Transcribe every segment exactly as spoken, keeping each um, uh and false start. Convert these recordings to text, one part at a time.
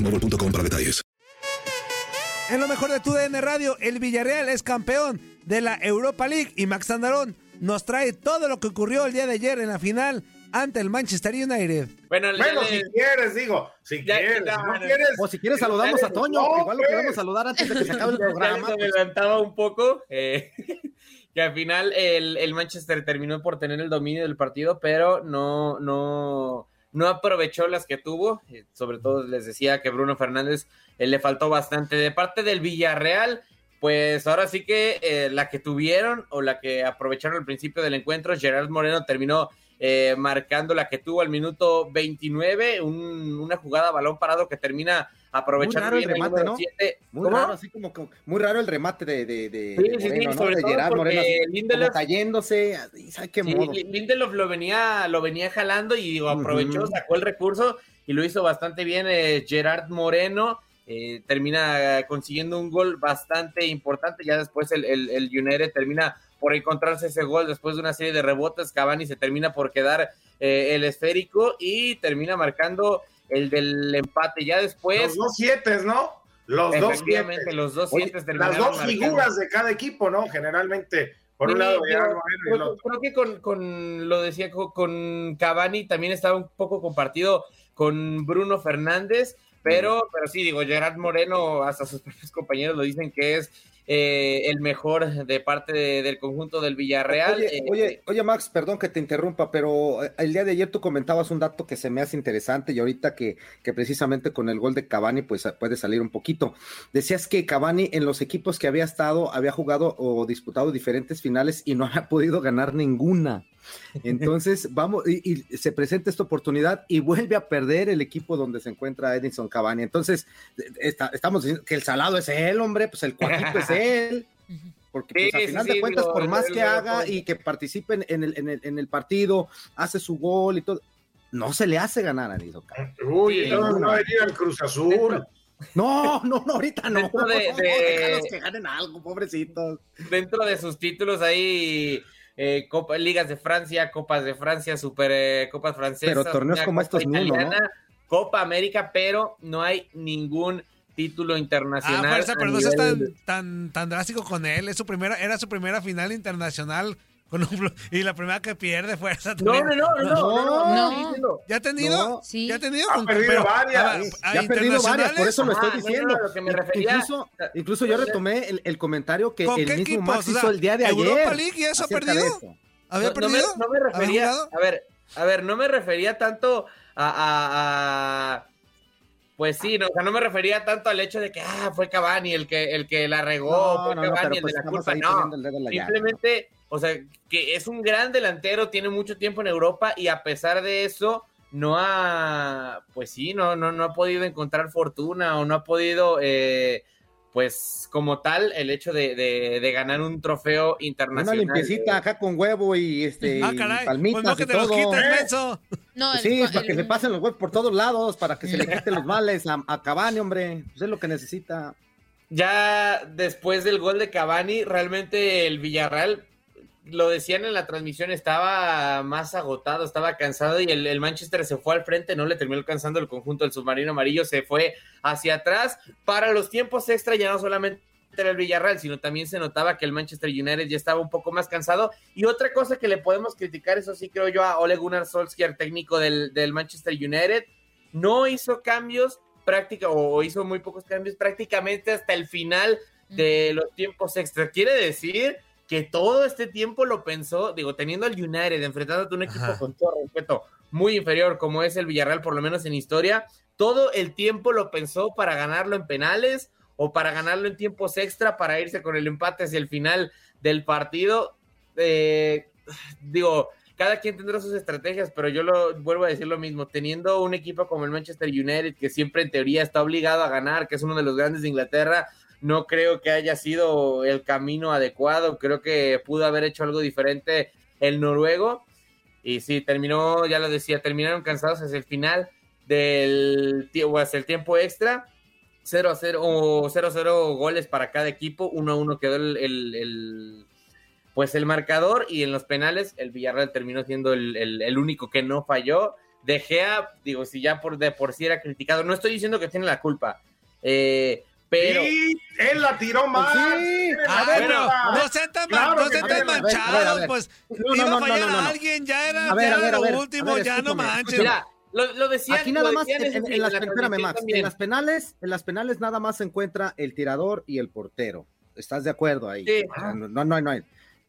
Mobile punto com para detalles. En lo mejor de T U D N Radio, el Villarreal es campeón de la Europa League y Max Andarón nos trae todo lo que ocurrió el día de ayer en la final ante el Manchester United. Bueno, bueno de... si quieres, digo, si ya, quieres, no, no, quieres, o si quieres saludamos a Toño, no, igual lo queremos saludar antes de que se acabe el programa. Se adelantaba un poco, eh, que al final el, el Manchester terminó por tener el dominio del partido, pero no, no... no aprovechó las que tuvo, sobre todo les decía que Bruno Fernández eh, le faltó bastante. De parte del Villarreal, pues ahora sí que eh, la que tuvieron o la que aprovecharon al principio del encuentro, Gerard Moreno terminó eh, marcando la que tuvo al minuto veintinueve, un, una jugada balón parado que termina aprovechando muy raro bien el remate, el ¿no? siete. Muy ¿Cómo? Raro, así como, como muy raro el remate de, de, de, sí, de Moreno, sí, sí, sobre ¿no? todo de Gerard Moreno, así, Lindelof, cayéndose, ¿sabes qué sí, modo? Lindelof lo venía, lo venía jalando y digo, aprovechó, uh-huh. sacó el recurso y lo hizo bastante bien. eh, Gerard Moreno eh, termina consiguiendo un gol bastante importante, ya después el, el, el United termina por encontrarse ese gol después de una serie de rebotes, Cavani se termina por quedar eh, el esférico y termina marcando el del empate, ya después... Los dos sietes, ¿no? Los dos sietes. los dos sietes Oye, las dos marcando. Figuras de cada equipo, ¿no? Generalmente, por sí, un lado... Yo, creo, el otro. creo que con, con, lo decía, con Cavani también estaba un poco compartido con Bruno Fernández, pero, mm. pero sí, digo, Gerard Moreno, hasta sus propios compañeros lo dicen que es Eh, el mejor de parte de, del conjunto del Villarreal. Oye, eh, oye, oye, Max, perdón que te interrumpa, pero el día de ayer tú comentabas un dato que se me hace interesante y ahorita que, que precisamente con el gol de Cavani pues puede salir un poquito. Decías que Cavani en los equipos que había estado había jugado o disputado diferentes finales y no había podido ganar ninguna. Entonces, vamos, y, y se presenta esta oportunidad y vuelve a perder el equipo donde se encuentra Edinson Cavani. Entonces, está, estamos diciendo que el salado es él, hombre, pues el cuajito es él. Porque pues, sí, al final sí, de cuentas, digo, por más que haga y que participe en el, en el, en el partido, hace su gol y todo, no se le hace ganar a Edinson Cavani. Uy, sí, no, no va a venir al Cruz Azul. No, no, no, ahorita no. Dentro de, no, de... que ganen algo, pobrecitos. Dentro de sus títulos ahí... Eh, Copa, Ligas de Francia, Copas de Francia, Super eh, Copas Francesas, pero torneos como estos italiana, uno, ¿no? Copa América, pero no hay ningún título internacional. Ah, fuerza, pero no seas tan, tan, tan drástico con él, es su primera, era su primera final internacional con un, y la primera que pierde fuerza. No, no, no, no, no, no, no. ¿Ya ha tenido? Sí. ¿Ya ha tenido? Ha perdido pero, varias. A, a ya ha perdido varias, por eso lo estoy diciendo. No, no, lo que me refería, incluso, incluso yo retomé el, el comentario que el mismo equipos? Max hizo o sea, el día de ayer. ¿Europa League y eso ha perdido? ¿Había no, perdido? No me, no me refería, a ver, a ver, no me refería tanto a... a, a Pues sí, no, o sea, no me refería tanto al hecho de que ah, fue Cavani el que, el que la regó, no, fue no, Cavani no, pues el de la culpa, no, la simplemente, llave. O sea, que es un gran delantero, tiene mucho tiempo en Europa y a pesar de eso no ha, pues sí, no, no, no ha podido encontrar fortuna o no ha podido, eh, pues como tal, el hecho de, de, de ganar un trofeo internacional. Una limpiecita acá con huevo y este ah, caray, y palmitas pues no que te y todo. Los quites, eso. No, pues sí, el, para el, que el... se pasen los huevos por todos lados, para que se le quiten los males a, a Cavani, hombre, pues es lo que necesita. Ya después del gol de Cavani, realmente el Villarreal, lo decían en la transmisión, estaba más agotado, estaba cansado y el, el Manchester se fue al frente, no le terminó alcanzando el conjunto del submarino amarillo, se fue hacia atrás. Para los tiempos extra ya no solamente era el Villarreal, sino también se notaba que el Manchester United ya estaba un poco más cansado. Y otra cosa que le podemos criticar, eso sí creo yo, a Ole Gunnar Solskjaer, técnico del, del Manchester United, no hizo cambios práctica o hizo muy pocos cambios prácticamente hasta el final de los tiempos extra. Quiere decir que todo este tiempo lo pensó, digo, teniendo al United, enfrentándote a un equipo Ajá. con todo respeto, muy inferior como es el Villarreal, por lo menos en historia, todo el tiempo lo pensó para ganarlo en penales o para ganarlo en tiempos extra, para irse con el empate hacia el final del partido. Eh, digo, cada quien tendrá sus estrategias, pero yo lo vuelvo a decir lo mismo, teniendo un equipo como el Manchester United, que siempre en teoría está obligado a ganar, que es uno de los grandes de Inglaterra, no creo que haya sido el camino adecuado, creo que pudo haber hecho algo diferente el noruego, y sí, terminó, ya lo decía, terminaron cansados hacia el final del o hacia el tiempo extra, cero a cero o cero a cero goles para cada equipo, uno a uno quedó el, el, el pues el marcador, y en los penales el Villarreal terminó siendo el, el, el único que no falló. De Gea, digo, si ya por, de por sí era criticado, no estoy diciendo que tiene la culpa, eh, pero sí, él la tiró mal. Sí, a ver, pero no sean tan, claro no sean tan manchados, pues no, iba no, a fallar no, no, no, no. a alguien, ya era, ver, ya ver, era lo ver, último, ver, ya no manches. Mira, lo, lo decía aquí nada más, en, en, en, en, las, la espérame, Max, en las penales, en las penales nada más se encuentra el tirador y el portero. ¿Estás de acuerdo ahí? Sí. No, no, no, no.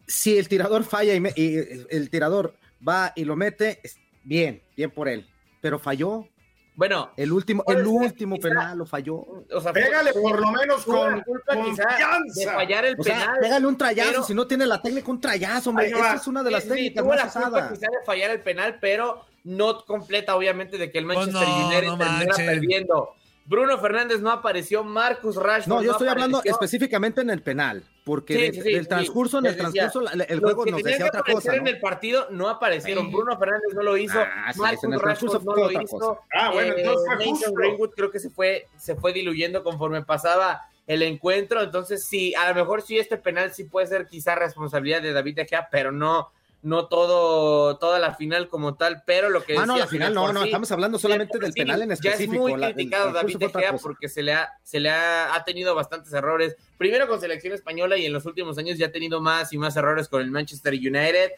Si el tirador falla y, me, y el tirador va y lo mete, bien, bien por él, pero falló. Bueno, el último, el último quizá, penal lo falló. O sea, pégale por, por lo menos con culpa de fallar el o sea, penal. Pégale un trayazo, pero si no tiene la técnica, un trayazo, hombre. Esa es una de las sí, técnicas sí, más la usadas. Quizá de fallar el penal, pero no completa, obviamente, de que el Manchester pues no, United no termina manches. perdiendo. Bruno Fernández no apareció, Marcus Rashford no, yo no estoy apareció. hablando específicamente en el penal, porque sí, de, sí, sí, del transcurso, sí, en el transcurso, decía, el juego nos decía otra cosa, ¿no? En el partido no aparecieron, sí. Bruno Fernández no lo hizo, ah, sí, Marcus Rashford no lo hizo, ah, bueno, eh, Mason Greenwood creo que se fue, se fue diluyendo conforme pasaba el encuentro, entonces sí, a lo mejor sí este penal sí puede ser quizá responsabilidad de David de Gea, pero no, no todo, toda la final como tal, pero lo que decía... Ah, no, la final no, no, sí, estamos hablando solamente del sí, penal en específico. Ya es muy la, criticado el, David de Gea porque se le, ha, se le ha, ha tenido bastantes errores, primero con selección española y en los últimos años ya ha tenido más y más errores con el Manchester United.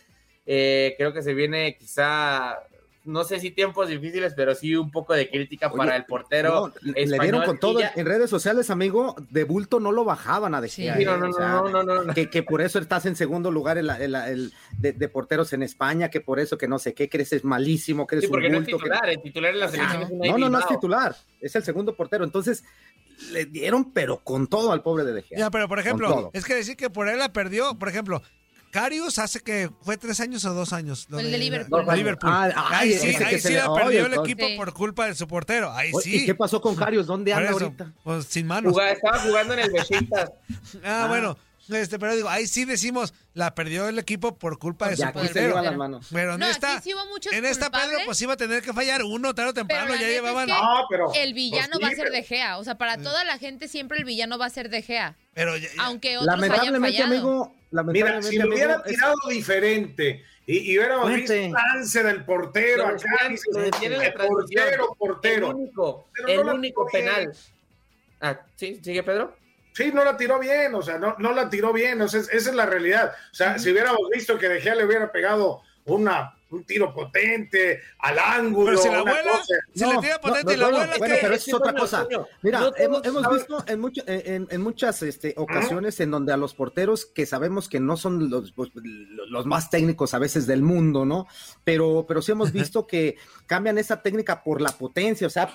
Eh, creo que se viene quizá, no sé si tiempos difíciles, pero sí un poco de crítica. Oye, para el portero no, español. Le dieron con todo, ya... en redes sociales, amigo, de bulto no lo bajaban a decir. Sí, no, no, o sea, no, no, no, no. Que, que por eso estás en segundo lugar en la, en la, el, de, de porteros en España, que por eso que no sé qué, crees es malísimo, crees sí, un bulto. Sí, porque no es titular, que... el titular en la selección. Ah, no, no, no es titular, es el segundo portero, entonces... Le dieron, pero con todo al pobre de De Gea. Ya, pero por ejemplo, es que decir que por él la perdió, por ejemplo, Karius hace que fue tres años o dos años. El de, de Liverpool. La, Liverpool. Ah, ahí sí, ahí sí la le... perdió el equipo sí. por culpa de su portero. Ahí Oye, sí. ¿Y qué pasó con Karius? ¿Dónde anda eso, ahorita? Pues sin manos. Jugaba, estaba jugando en el Besiktas. ah, ah, bueno. Este, pero digo, ahí sí decimos, la perdió el equipo por culpa de ya, su portero. Las manos. Pero en no, esta, sí en esta Pedro, pues iba a tener que fallar uno tarde o temprano, ya llevaban. Es que no, pero, el villano pues, va a ser De Gea, o sea, para sí. toda la gente siempre el villano va a ser De Gea. Pero ya, ya. Aunque otros lamentablemente, hayan fallado. Amigo, lamentablemente, mira, si lo hubiera tirado es... diferente y, y hubiéramos visto el lance del portero pero acá, es, y tiene el portero, portero. El único, el no único penal. Ah, sí, sigue Pedro. Sí, no la tiró bien, o sea, no, no la tiró bien, o sea, esa es la realidad. O sea, uh-huh. si hubiéramos visto que De Gea le hubiera pegado una, un tiro potente al ángulo. Pero si la abuela, cosa, si no, le tira potente no, no, y la abuela... Bueno, que... pero eso es otra cosa. Mira, no hemos, hemos visto en, mucho, en, en muchas este, ocasiones ¿Ah? en donde a los porteros, que sabemos que no son los, los más técnicos a veces del mundo, ¿no? Pero, pero sí hemos visto que cambian esa técnica por la potencia, o sea...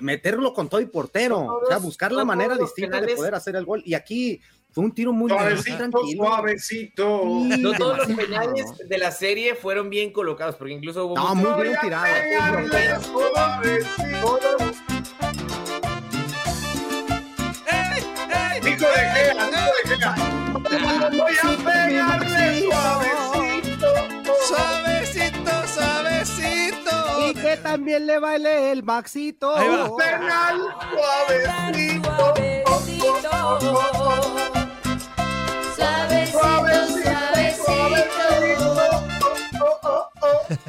meterlo con todo y portero, todos, o sea, buscar la manera distinta penales de poder hacer el gol, y aquí fue un tiro muy suavecito, suavecito. Sí, no todos los penales de la serie fueron bien colocados, porque incluso hubo no, muy bien tirado. Nico de Gea, Nico de Gea. Voy a pegarle suavecito, suavecito, suavecito. Y que también le baile el Maxito. Un penal suavecito, suavecito. Suavecito, suavecito, suavecito. Oh, oh, oh,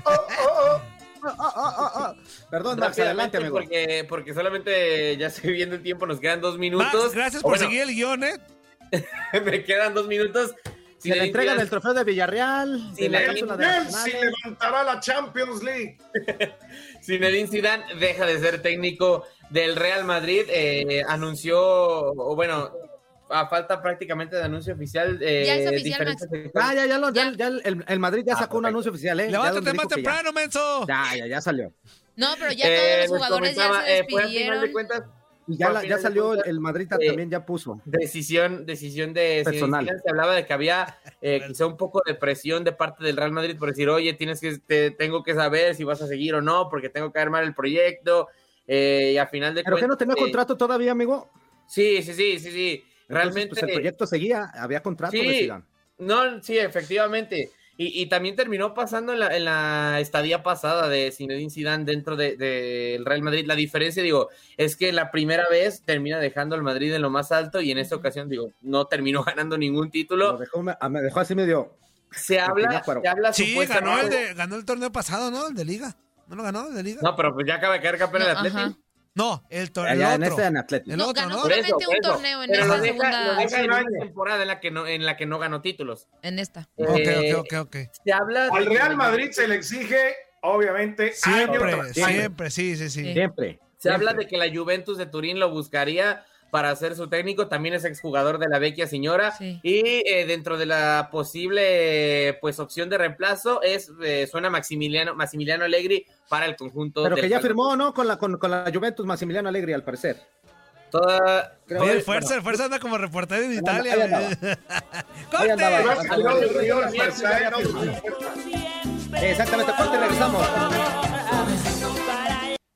oh, oh, oh, oh, oh. Perdón, Max, adelante, amigo. Porque, porque solamente ya estoy viendo el tiempo, nos quedan dos minutos. Max, gracias por bueno, seguir el guión, ¿eh? Me quedan dos minutos. Si se le entregan el trofeo de Villarreal. Zinedine levantará la Champions League. Zinedine Zidane deja de ser técnico del Real Madrid. Eh, anunció, o bueno... a falta prácticamente de anuncio oficial. Eh, ya es oficial, Max. Ah, ya, ya, lo, ya, ya el, el Madrid ya ah, sacó perfecto. Un anuncio oficial, ¿eh? Levántate más temprano, ya. Menso. Ya, ya, ya salió. No, pero ya todos eh, los jugadores ya se despidieron. Eh, pues, al final de cuentas, y ya, la, ya salió el Madrid eh, también, ya puso. Decisión, decisión de... personal. Se hablaba de que había eh, quizá un poco de presión de parte del Real Madrid por decir, oye, tienes que te, tengo que saber si vas a seguir o no, porque tengo que armar el proyecto. Eh, y al final de ¿Pero cuentas, que no tenía eh, contrato todavía, amigo? Sí, sí, sí, sí, sí. Realmente entonces, pues, el proyecto seguía, había contrato sí, de Zidane. No, sí, efectivamente. Y, y también terminó pasando en la, en la estadía pasada de Zinedine Zidane dentro del de, de Real Madrid. La diferencia, digo, es que la primera vez termina dejando al Madrid en lo más alto y en esta ocasión, digo, no terminó ganando ningún título. Dejó, me, me dejó así medio... Se habla, se habla sí, supuestamente... ganó el, de, ganó el torneo pasado, ¿no? El de Liga. ¿No lo ganó el de Liga? No, pero pues ya acaba de caer campeón no, el Atlético. Ajá. No, el torneo. En este en Atlético. No, ganó solamente ¿no? un torneo en pero esta lo deja, segunda. Lo deja en una temporada en la que no, en la que no ganó títulos. En esta. Eh, okay, okay, okay. Se habla al Real Madrid se le exige, obviamente, siempre, año siempre, sí, sí, sí, sí. Siempre. Se siempre. Habla de que la Juventus de Turín lo buscaría para ser su técnico, también es exjugador de la Vecchia Señora, sí. Y eh, dentro de la posible pues opción de reemplazo es eh, suena Maximiliano Maximiliano Allegri para el conjunto. Pero del que ya Palco. Firmó, ¿no? Con la, con, con la Juventus, Maximiliano Allegri, al parecer. Toda... Creo Oye, que... Fuerza, bueno. Fuerza anda como reportero en Italia. ¡Corte! Exactamente, corte, regresamos.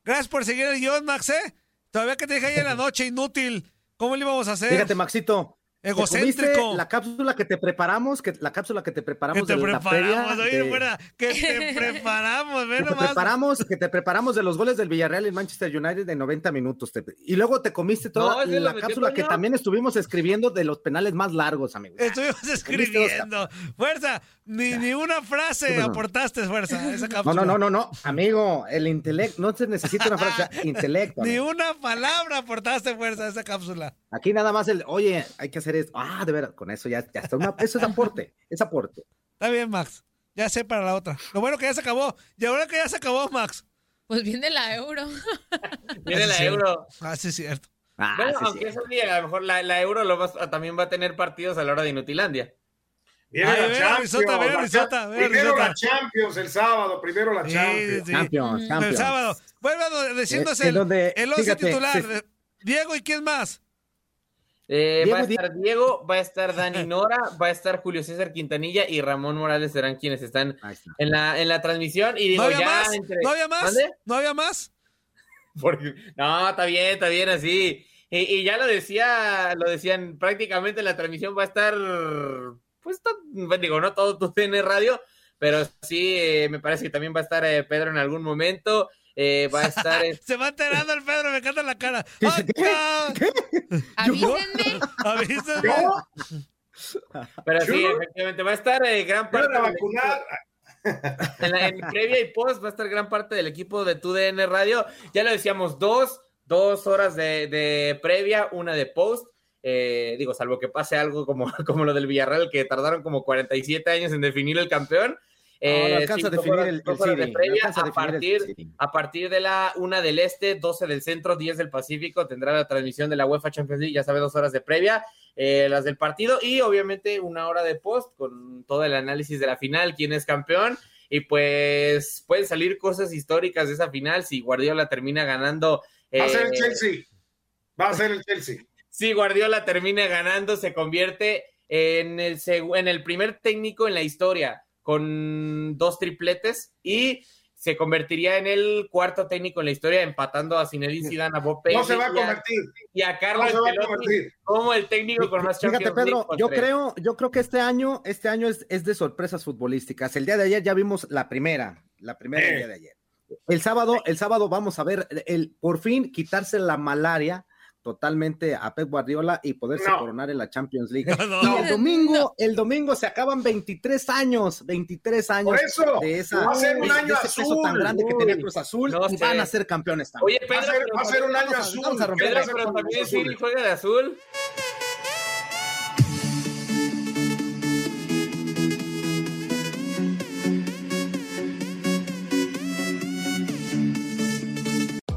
Gracias por seguir el guión, Max, ¿eh? Todavía que te dejé ahí en la noche, inútil. ¿Cómo le íbamos a hacer? Fíjate, Maxito. Egocéntrico. La cápsula que te preparamos, que la cápsula que te preparamos. Que te de preparamos, oye, de... fuera. Que te preparamos, ve nomás. Preparamos, que te preparamos de los goles del Villarreal en Manchester United de noventa minutos. Te... Y luego te comiste toda no, la cápsula que también estuvimos escribiendo de los penales más largos, amigo. Estuvimos escribiendo. Fuerza, ni, ni una frase no, aportaste, Fuerza, esa cápsula. No, no, no, no, amigo, el intelecto, no se necesita una frase, intelecto. Ni una palabra aportaste, Fuerza, esa cápsula. Aquí nada más el, oye, hay que hacer esto. Ah, de veras, con eso ya, ya está. Una, eso es aporte, es aporte. Está bien, Max. Ya sé para la otra. Lo bueno que ya se acabó. Y ahora que ya se acabó, Max. Pues viene la euro. Viene la euro. Ah, sí, es cierto. Ah, bueno, sí, aunque cierto. Ese día, a lo mejor la, la euro lo vas, también va a tener partidos a la hora de Inutilandia. Viene Ay, la, la Champions. Risota, la risota, primero risota. La Champions el sábado, primero la sí, Champions. Sí. Champions. Champions. El sábado. Vuelvan diciéndose el, el, el once titular. Sí. Diego, ¿y quién más? Eh, Diego, va a estar Diego, va a estar Dani Nora, va a estar Julio César Quintanilla y Ramón Morales serán quienes están en la, en la transmisión. Y digo, ¿No había ya más? Entre... ¿No había más? ¿Dónde? ¿No había más? Porque... No, está bien, está bien así. Y, y ya lo decía, lo decían prácticamente en la transmisión va a estar, pues, to... digo, no todo T U D N Radio, pero sí, eh, me parece que también va a estar eh, Pedro en algún momento. Eh, va a estar... En... Se va enterando el Pedro, me encanta la cara. ¿Qué? ¿Qué? ¿Qué? Avísenme. Avísenme. Pero sí, ¿Yo? Efectivamente, va a estar eh, gran parte... Para vacunar. En, la, en previa y post va a estar gran parte del equipo de T U D N Radio. Ya lo decíamos, dos, dos horas de, de previa, una de post. Eh, digo, salvo que pase algo como, como lo del Villarreal, que tardaron como cuarenta y siete años en definir el campeón. Eh, no, alcanza a definir el, el seeding, de previa, a, definir partir, el a partir de la una del este, doce del centro, diez del pacífico tendrá la transmisión de la UEFA Champions League, ya sabe, dos horas de previa, eh, las del partido y obviamente una hora de post con todo el análisis de la final, quién es campeón y pues pueden salir cosas históricas de esa final si Guardiola termina ganando Va a ser el Chelsea. Va a ser el Chelsea. Si Guardiola termina ganando, se convierte en el, seg- en el primer técnico en la historia con dos tripletes y se convertiría en el cuarto técnico en la historia, empatando a Zinedine Zidane, a Bob Paisley. No se va a convertir. Y a Carlo Pelotti como el técnico con más Champions League. Fíjate, Pedro, yo creo, yo creo que este año, este año es, es de sorpresas futbolísticas. El día de ayer ya vimos la primera, la primera eh. del día de ayer. El sábado, el sábado vamos a ver el por fin quitarse la malaria totalmente a Pep Guardiola y poderse no. coronar en la Champions League. No, no. Y el domingo, no. el domingo se acaban veintitrés años, veintitrés años eso, de esa va a ser un año azul, peso tan grande uy, que tenía Cruz Azul no y sé. Van a ser campeones también. Oye, Pedro, va a ser, va a ser un año vamos azul. A, vamos a romper Pedro, pero también Siri juega de azul.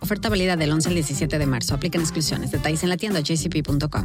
Oferta válida del once al diecisiete de marzo. Aplican exclusiones. Detalles en la tienda j c p punto com.